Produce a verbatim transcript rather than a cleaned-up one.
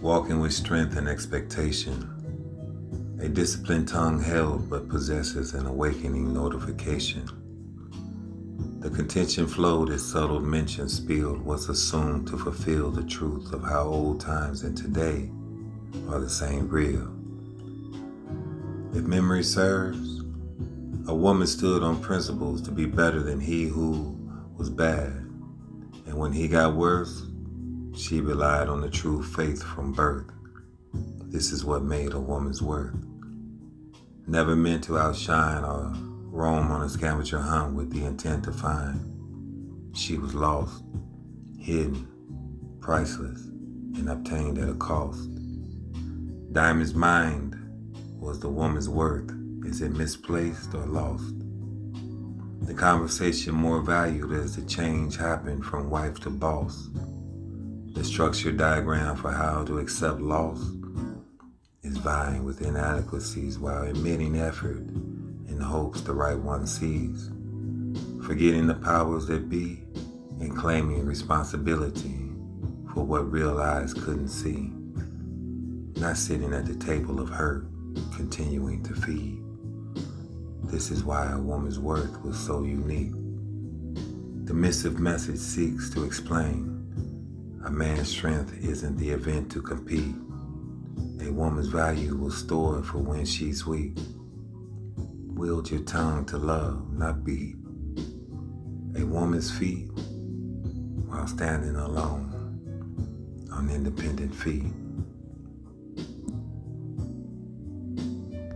walking with strength and expectation, a disciplined tongue held but possesses an awakening notification. The contention flowed as subtle mention spilled was assumed to fulfill the truth of how old times and today are the same real. If memory serves, a woman stood on principles to be better than he who was bad, and when he got worse, she relied on the true faith from birth. This is what made a woman's worth. Never meant to outshine or roam on a scavenger hunt with the intent to find. She was lost, hidden, priceless, and obtained at a cost. Diamond's mind was the woman's worth. Is it misplaced or lost? The conversation more valued as the change happened from wife to boss. The structured diagram for how to accept loss is vying with inadequacies while admitting effort in hopes the right one sees, forgetting the powers that be and claiming responsibility for what real eyes couldn't see, not sitting at the table of hurt, continuing to feed. This is why a woman's worth was so unique. The missive message seeks to explain a man's strength isn't the event to compete. A woman's value was stored for when she's weak. Wield your tongue to love, not beat. A woman's feet while standing alone on independent feet.